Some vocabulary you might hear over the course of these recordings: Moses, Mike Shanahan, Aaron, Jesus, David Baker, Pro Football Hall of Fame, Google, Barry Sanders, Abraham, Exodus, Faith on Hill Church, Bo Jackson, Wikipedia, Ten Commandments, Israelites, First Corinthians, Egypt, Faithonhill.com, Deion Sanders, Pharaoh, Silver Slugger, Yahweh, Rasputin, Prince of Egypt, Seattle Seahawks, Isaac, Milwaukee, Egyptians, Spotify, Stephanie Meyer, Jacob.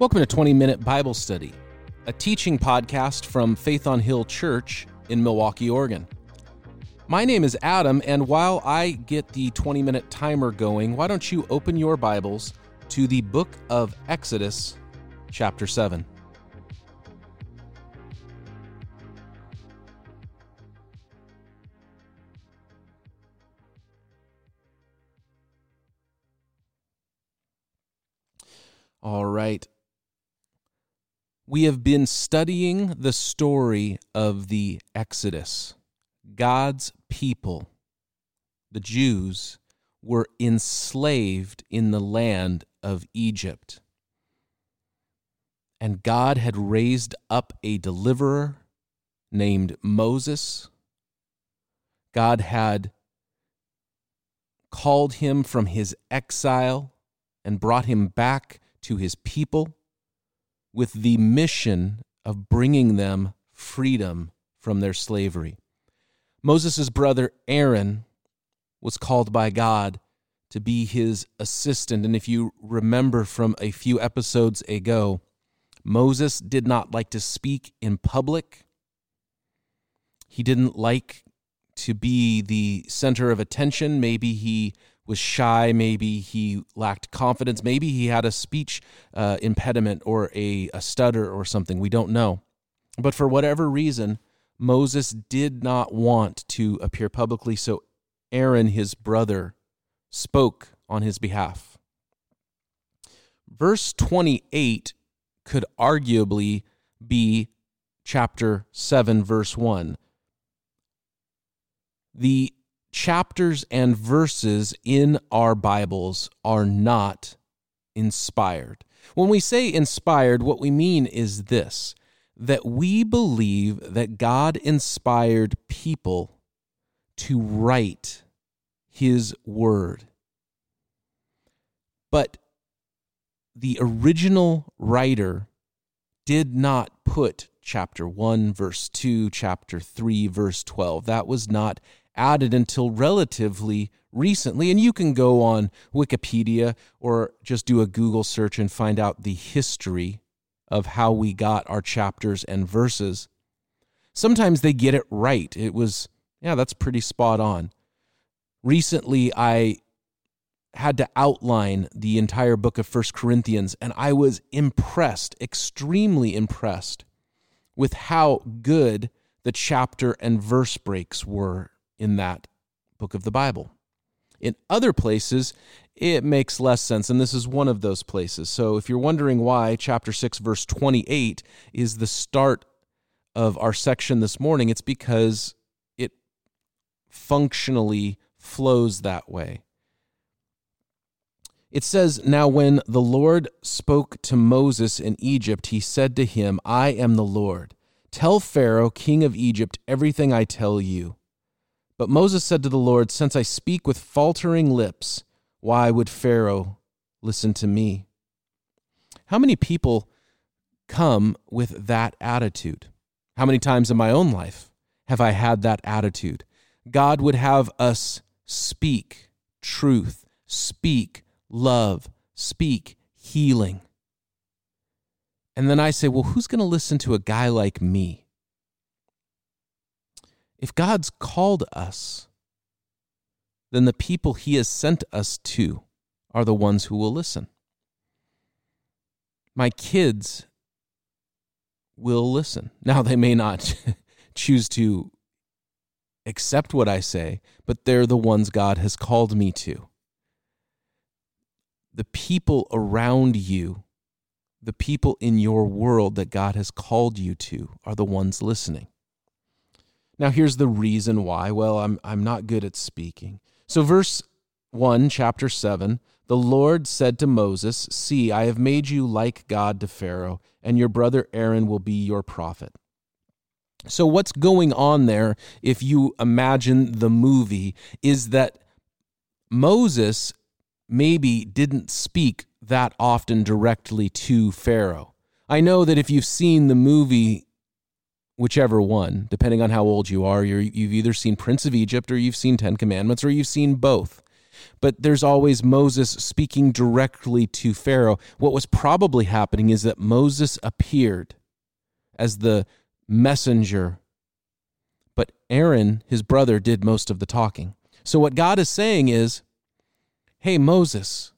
Welcome to 20-Minute Bible Study, a teaching podcast from Faith on Hill Church in Milwaukee, Oregon. My name is Adam, and while I get the 20-minute timer going, why don't you open your Bibles to the book of Exodus, chapter 7. All right. We have been studying the story of the Exodus. God's people, the Jews, were enslaved in the land of Egypt. And God had raised up a deliverer named Moses. God had called him from his exile and brought him back to his people with the mission of bringing them freedom from their slavery. Moses' brother Aaron was called by God to be his assistant. And if you remember from a few episodes ago, Moses did not like to speak in public. He didn't like to be the center of attention. Maybe he was shy, maybe he lacked confidence, maybe he had a speech impediment or a stutter or something. We don't know. But for whatever reason, Moses did not want to appear publicly, so Aaron, his brother, spoke on his behalf. Verse 28 could arguably be chapter 7, verse 1. The chapters and verses in our Bibles are not inspired. When we say inspired, what we mean is this, that we believe that God inspired people to write His Word. But the original writer did not put chapter 1, verse 2, chapter 3, verse 12. That was not added until relatively recently, and you can go on Wikipedia or just do a Google search and find out the history of how we got our chapters and verses. Sometimes they get it right. It was, yeah, that's pretty spot on. Recently, I had to outline the entire book of First Corinthians, and I was impressed, extremely impressed, with how good the chapter and verse breaks were in that book of the Bible. In other places, it makes less sense, and this is one of those places. So if you're wondering why chapter 6, verse 28 is the start of our section this morning, it's because it functionally flows that way. It says, "Now when the Lord spoke to Moses in Egypt, he said to him, I am the Lord. Tell Pharaoh, king of Egypt, everything I tell you. But Moses said to the Lord, since I speak with faltering lips, why would Pharaoh listen to me?" How many people come with that attitude? How many times in my own life have I had that attitude? God would have us speak truth, speak love, speak healing. And then I say, well, who's going to listen to a guy like me? If God's called us, then the people He has sent us to are the ones who will listen. My kids will listen. Now, they may not choose to accept what I say, but they're the ones God has called me to. The people around you, the people in your world that God has called you to, are the ones listening. Now, here's the reason why. Well, I'm not good at speaking. So verse 1, chapter 7, "The Lord said to Moses, see, I have made you like God to Pharaoh, and your brother Aaron will be your prophet." So what's going on there, if you imagine the movie, is that Moses maybe didn't speak that often directly to Pharaoh. I know that if you've seen the movie, whichever one, depending on how old you are, you've either seen Prince of Egypt or you've seen Ten Commandments or you've seen both. but there's always Moses speaking directly to Pharaoh. What was probably happening is that Moses appeared as the messenger, but Aaron, his brother, did most of the talking. So what God is saying is, hey, Moses,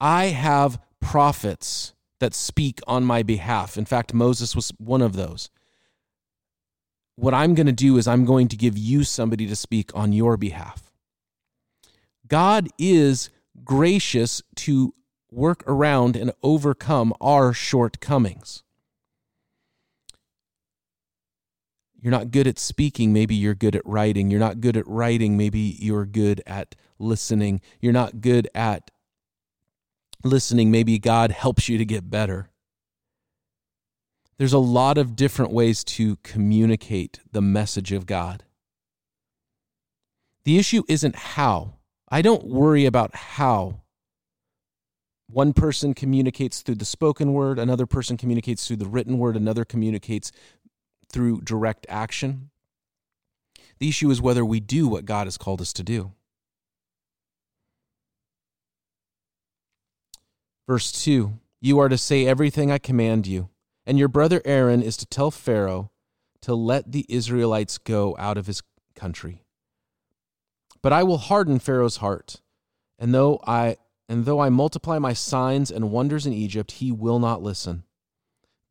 I have prophets that speak on my behalf. In fact, Moses was one of those. What I'm going to do is I'm going to give you somebody to speak on your behalf. God is gracious to work around and overcome our shortcomings. You're not good at speaking, maybe you're good at writing. You're not good at writing, maybe you're good at listening. You're not good at listening, maybe God helps you to get better. There's a lot of different ways to communicate the message of God. The issue isn't how. I don't worry about how. One person communicates through the spoken word, another person communicates through the written word, another communicates through direct action. The issue is whether we do what God has called us to do. Verse 2, you are to say everything I command you, and your brother Aaron is to tell Pharaoh to let the Israelites go out of his country. But I will harden Pharaoh's heart, and though I multiply my signs and wonders in Egypt, he will not listen.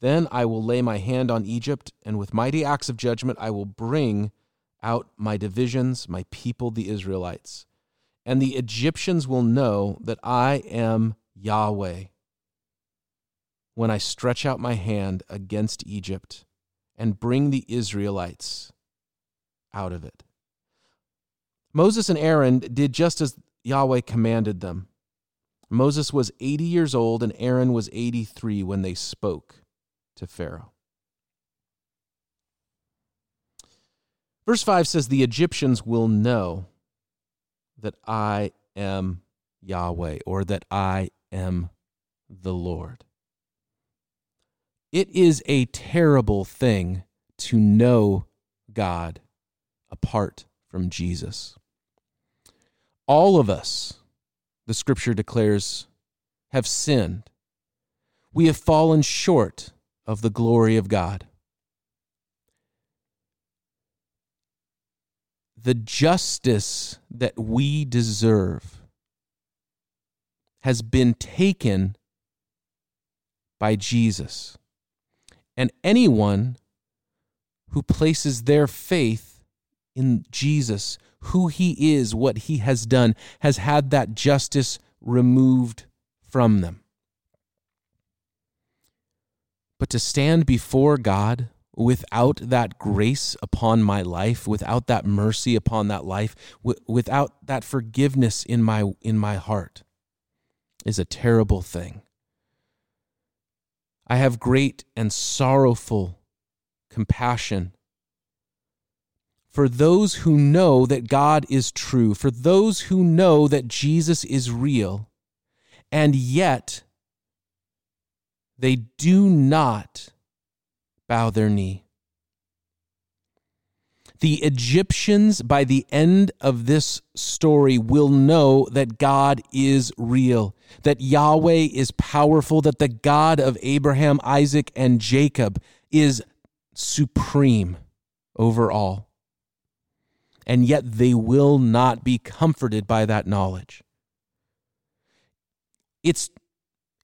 Then I will lay my hand on Egypt, and with mighty acts of judgment I will bring out my divisions, my people, the Israelites. And the Egyptians will know that I am Yahweh, when I stretch out my hand against Egypt and bring the Israelites out of it. Moses and Aaron did just as Yahweh commanded them. Moses was 80 years old and Aaron was 83 when they spoke to Pharaoh. Verse 5 says, the Egyptians will know that I am Yahweh, or that I am the Lord. It is a terrible thing to know God apart from Jesus. All of us, the scripture declares, have sinned. We have fallen short of the glory of God. The justice that we deserve has been taken by Jesus. And anyone who places their faith in Jesus, who he is, what he has done, has had that justice removed from them. But to stand before God without that grace upon my life, without that mercy upon that life, without that forgiveness in my heart, is a terrible thing. I have great and sorrowful compassion for those who know that God is true, for those who know that Jesus is real, and yet they do not bow their knee. The Egyptians, by the end of this story, will know that God is real, that Yahweh is powerful, that the God of Abraham, Isaac, and Jacob is supreme over all. And yet they will not be comforted by that knowledge. It's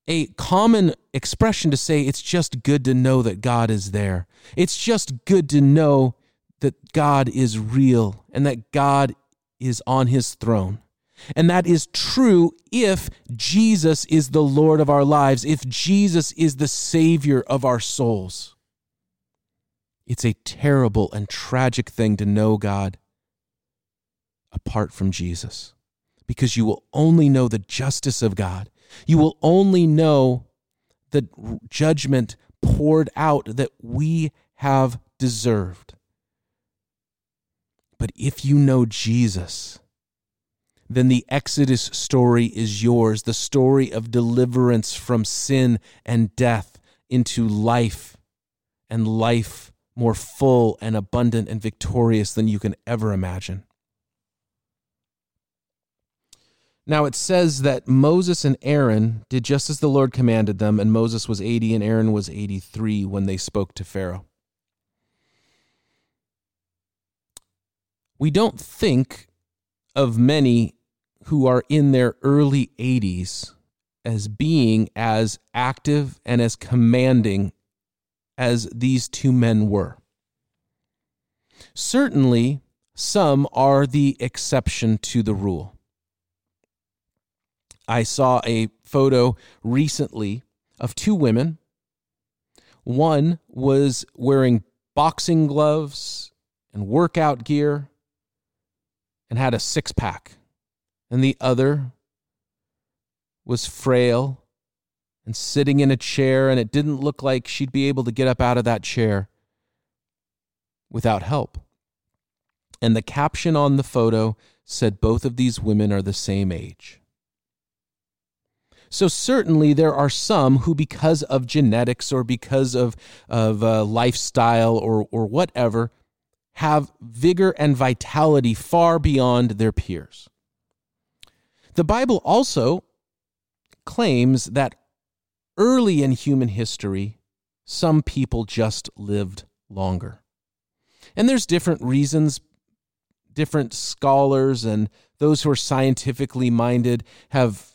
a common expression to say it's just good to know that God is there. It's just good to know that God is real and that God is on his throne. And that is true if Jesus is the Lord of our lives, if Jesus is the Savior of our souls. It's a terrible and tragic thing to know God apart from Jesus, because you will only know the justice of God. You will only know the judgment poured out that we have deserved. But if you know Jesus, then the Exodus story is yours, the story of deliverance from sin and death into life, and life more full and abundant and victorious than you can ever imagine. Now it says that Moses and Aaron did just as the Lord commanded them, and Moses was 80 and Aaron was 83 when they spoke to Pharaoh. We don't think of many who are in their early 80s as being as active and as commanding as these two men were. Certainly, some are the exception to the rule. I saw a photo recently of two women. One was wearing boxing gloves and workout gear and had a six-pack. And the other was frail and sitting in a chair, and it didn't look like she'd be able to get up out of that chair without help. And the caption on the photo said both of these women are the same age. So certainly there are some who, because of genetics or because of lifestyle or whatever, have vigor and vitality far beyond their peers. The Bible also claims that early in human history, some people just lived longer. And there's different reasons. Different scholars and those who are scientifically minded have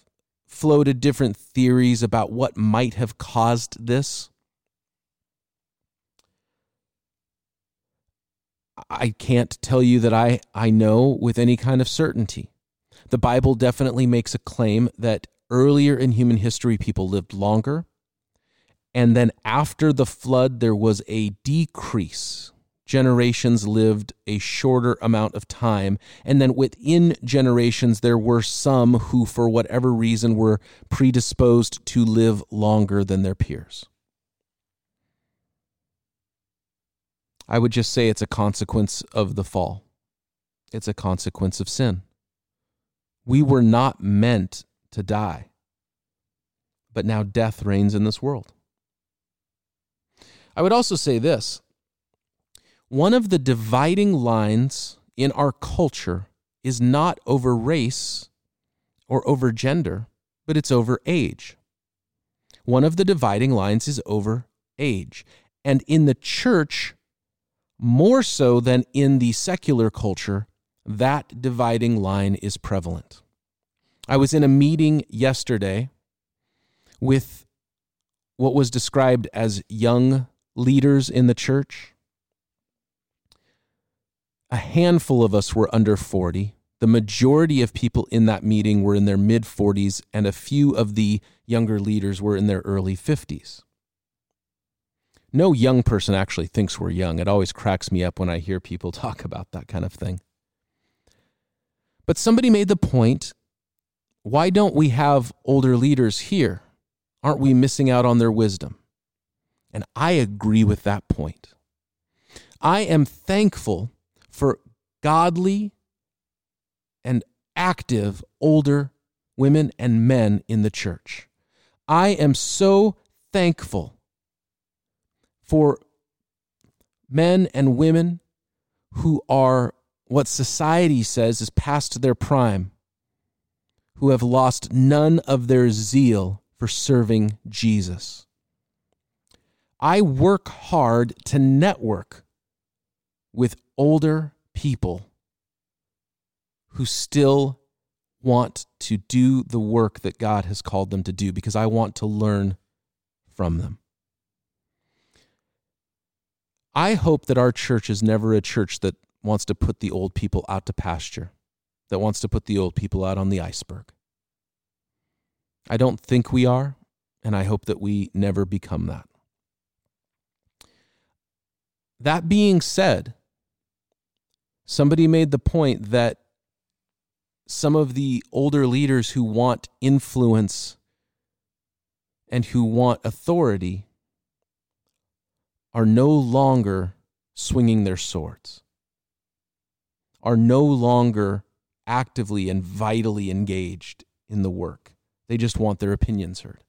floated different theories about what might have caused this. I can't tell you that I know with any kind of certainty. The Bible definitely makes a claim that earlier in human history, people lived longer. And then after the flood, there was a decrease. Generations lived a shorter amount of time. And then within generations, there were some who, for whatever reason, were predisposed to live longer than their peers. I would just say it's a consequence of the fall. It's a consequence of sin. We were not meant to die, but now death reigns in this world. I would also say this. One of the dividing lines in our culture is not over race or over gender, but it's over age. One of the dividing lines is over age. And in the church, more so than in the secular culture, that dividing line is prevalent. I was in a meeting yesterday with what was described as young leaders in the church. A handful of us were under 40. The majority of people in that meeting were in their mid-40s, and a few of the younger leaders were in their early 50s. No young person actually thinks we're young. It always cracks me up when I hear people talk about that kind of thing. But somebody made the point, why don't we have older leaders here? Aren't we missing out on their wisdom? And I agree with that point. I am thankful for godly and active older women and men in the church. I am so thankful for men and women who are what society says is past their prime, who have lost none of their zeal for serving Jesus. I work hard to network with older people who still want to do the work that God has called them to do, because I want to learn from them. I hope that our church is never a church that wants to put the old people out to pasture, that wants to put the old people out on the iceberg. I don't think we are, and I hope that we never become that. That being said, somebody made the point that some of the older leaders who want influence and who want authority are no longer swinging their swords, are no longer actively and vitally engaged in the work. They just want their opinions heard.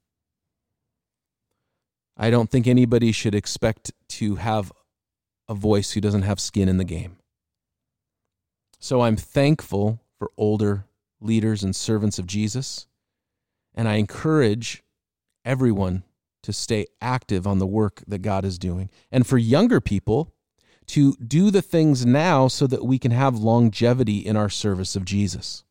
I don't think anybody should expect to have a voice who doesn't have skin in the game. So I'm thankful for older leaders and servants of Jesus. And I encourage everyone to stay active on the work that God is doing. And for younger people, to do the things now so that we can have longevity in our service of Jesus.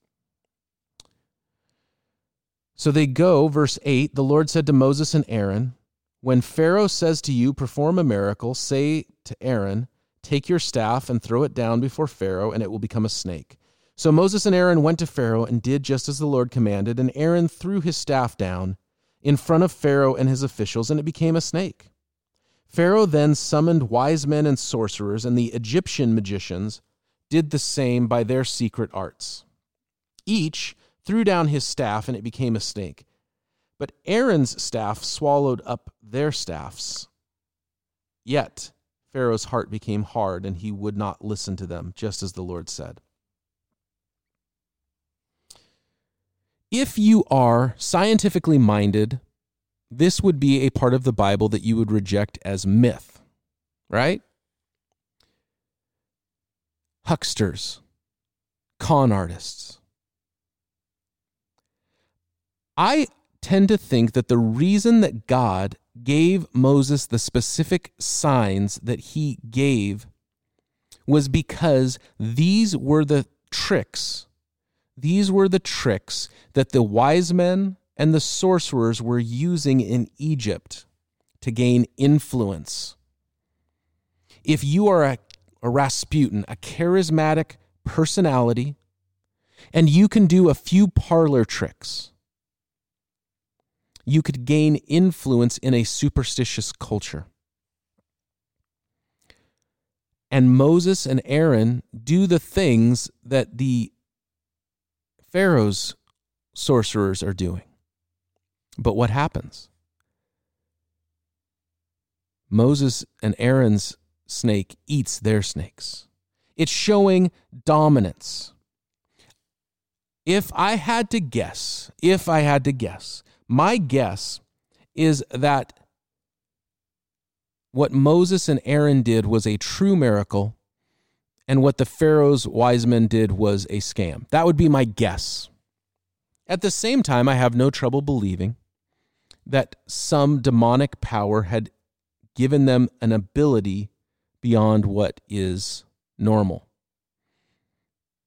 So they go, verse 8, the Lord said to Moses and Aaron, when Pharaoh says to you, perform a miracle, say to Aaron, take your staff and throw it down before Pharaoh, and it will become a snake. So Moses and Aaron went to Pharaoh and did just as the Lord commanded, and Aaron threw his staff down in front of Pharaoh and his officials, and it became a snake. Pharaoh then summoned wise men and sorcerers, and the Egyptian magicians did the same by their secret arts. Each threw down his staff, and it became a snake. But Aaron's staff swallowed up their staffs. Yet Pharaoh's heart became hard, and he would not listen to them, just as the Lord said. If you are scientifically minded, this would be a part of the Bible that you would reject as myth, right? Hucksters, con artists. I tend to think that the reason that God gave Moses the specific signs that he gave was because these were the tricks. These were the tricks that the wise men and the sorcerers were using in Egypt to gain influence. If you are a Rasputin, a charismatic personality, and you can do a few parlor tricks, you could gain influence in a superstitious culture. And Moses and Aaron do the things that the Pharaoh's sorcerers are doing. But what happens? Moses and Aaron's snake eats their snakes. It's showing dominance. If I had to guess, my guess is that what Moses and Aaron did was a true miracle, and what the Pharaoh's wise men did was a scam. That would be my guess. At the same time, I have no trouble believing that some demonic power had given them an ability beyond what is normal.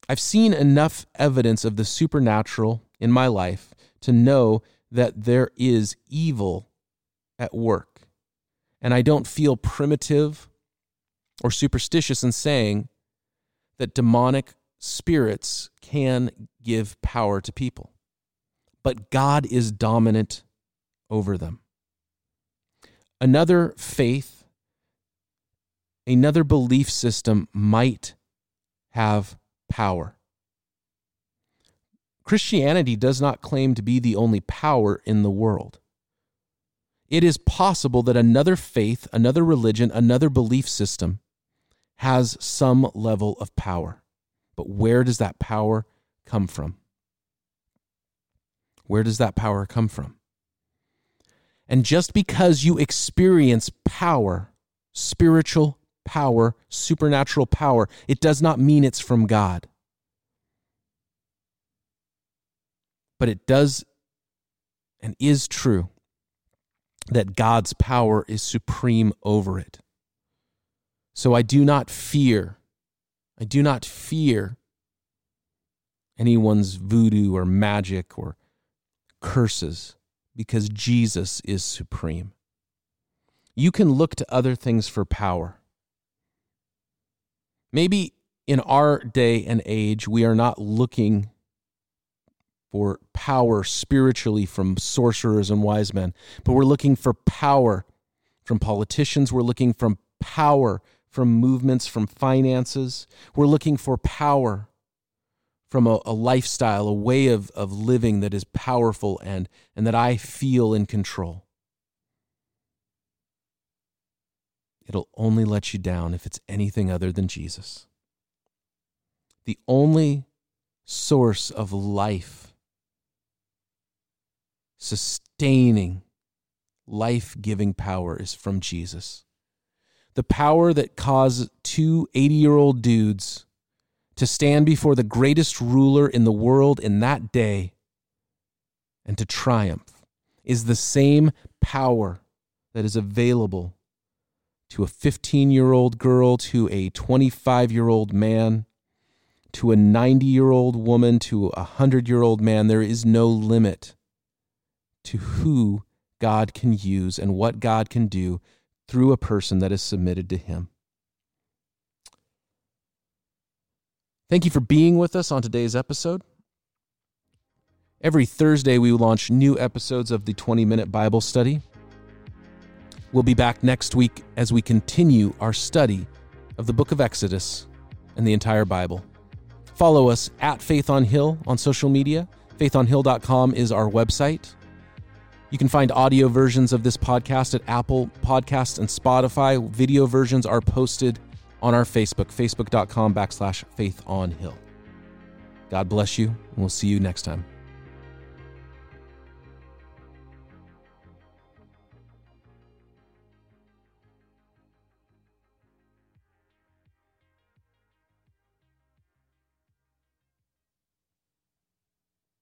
I've seen enough evidence of the supernatural in my life to know that there is evil at work. And I don't feel primitive or superstitious in saying that demonic spirits can give power to people. But God is dominant over them. Another faith, another belief system might have power. Christianity does not claim to be the only power in the world. It is possible that another faith, another religion, another belief system has some level of power. But where does that power come from? Where does that power come from? And just because you experience power, spiritual power, supernatural power, it does not mean it's from God. But it does and is true that God's power is supreme over it. So I do not fear anyone's voodoo or magic or curses, because Jesus is supreme. You can look to other things for power. Maybe in our day and age, we are not looking for power spiritually from sorcerers and wise men, but we're looking for power from politicians. We're looking for power from movements, from finances. We're looking for power from a lifestyle, a way of living that is powerful and that I feel in control. It'll only let you down if it's anything other than Jesus. The only source of life, sustaining, life-giving power is from Jesus. The power that caused two 80-year-old dudes to stand before the greatest ruler in the world in that day and to triumph is the same power that is available to a 15-year-old girl, to a 25-year-old man, to a 90-year-old woman, to a 100-year-old man. There is no limit to who God can use and what God can do through a person that is submitted to him. Thank you for being with us on today's episode. Every Thursday, we launch new episodes of the 20-Minute Bible Study. We'll be back next week as we continue our study of the book of Exodus and the entire Bible. Follow us at Faith on Hill on social media. Faithonhill.com is our website. You can find audio versions of this podcast at Apple Podcasts and Spotify. Video versions are posted on our Facebook, facebook.com/Faith on Hill. God bless you, and we'll see you next time.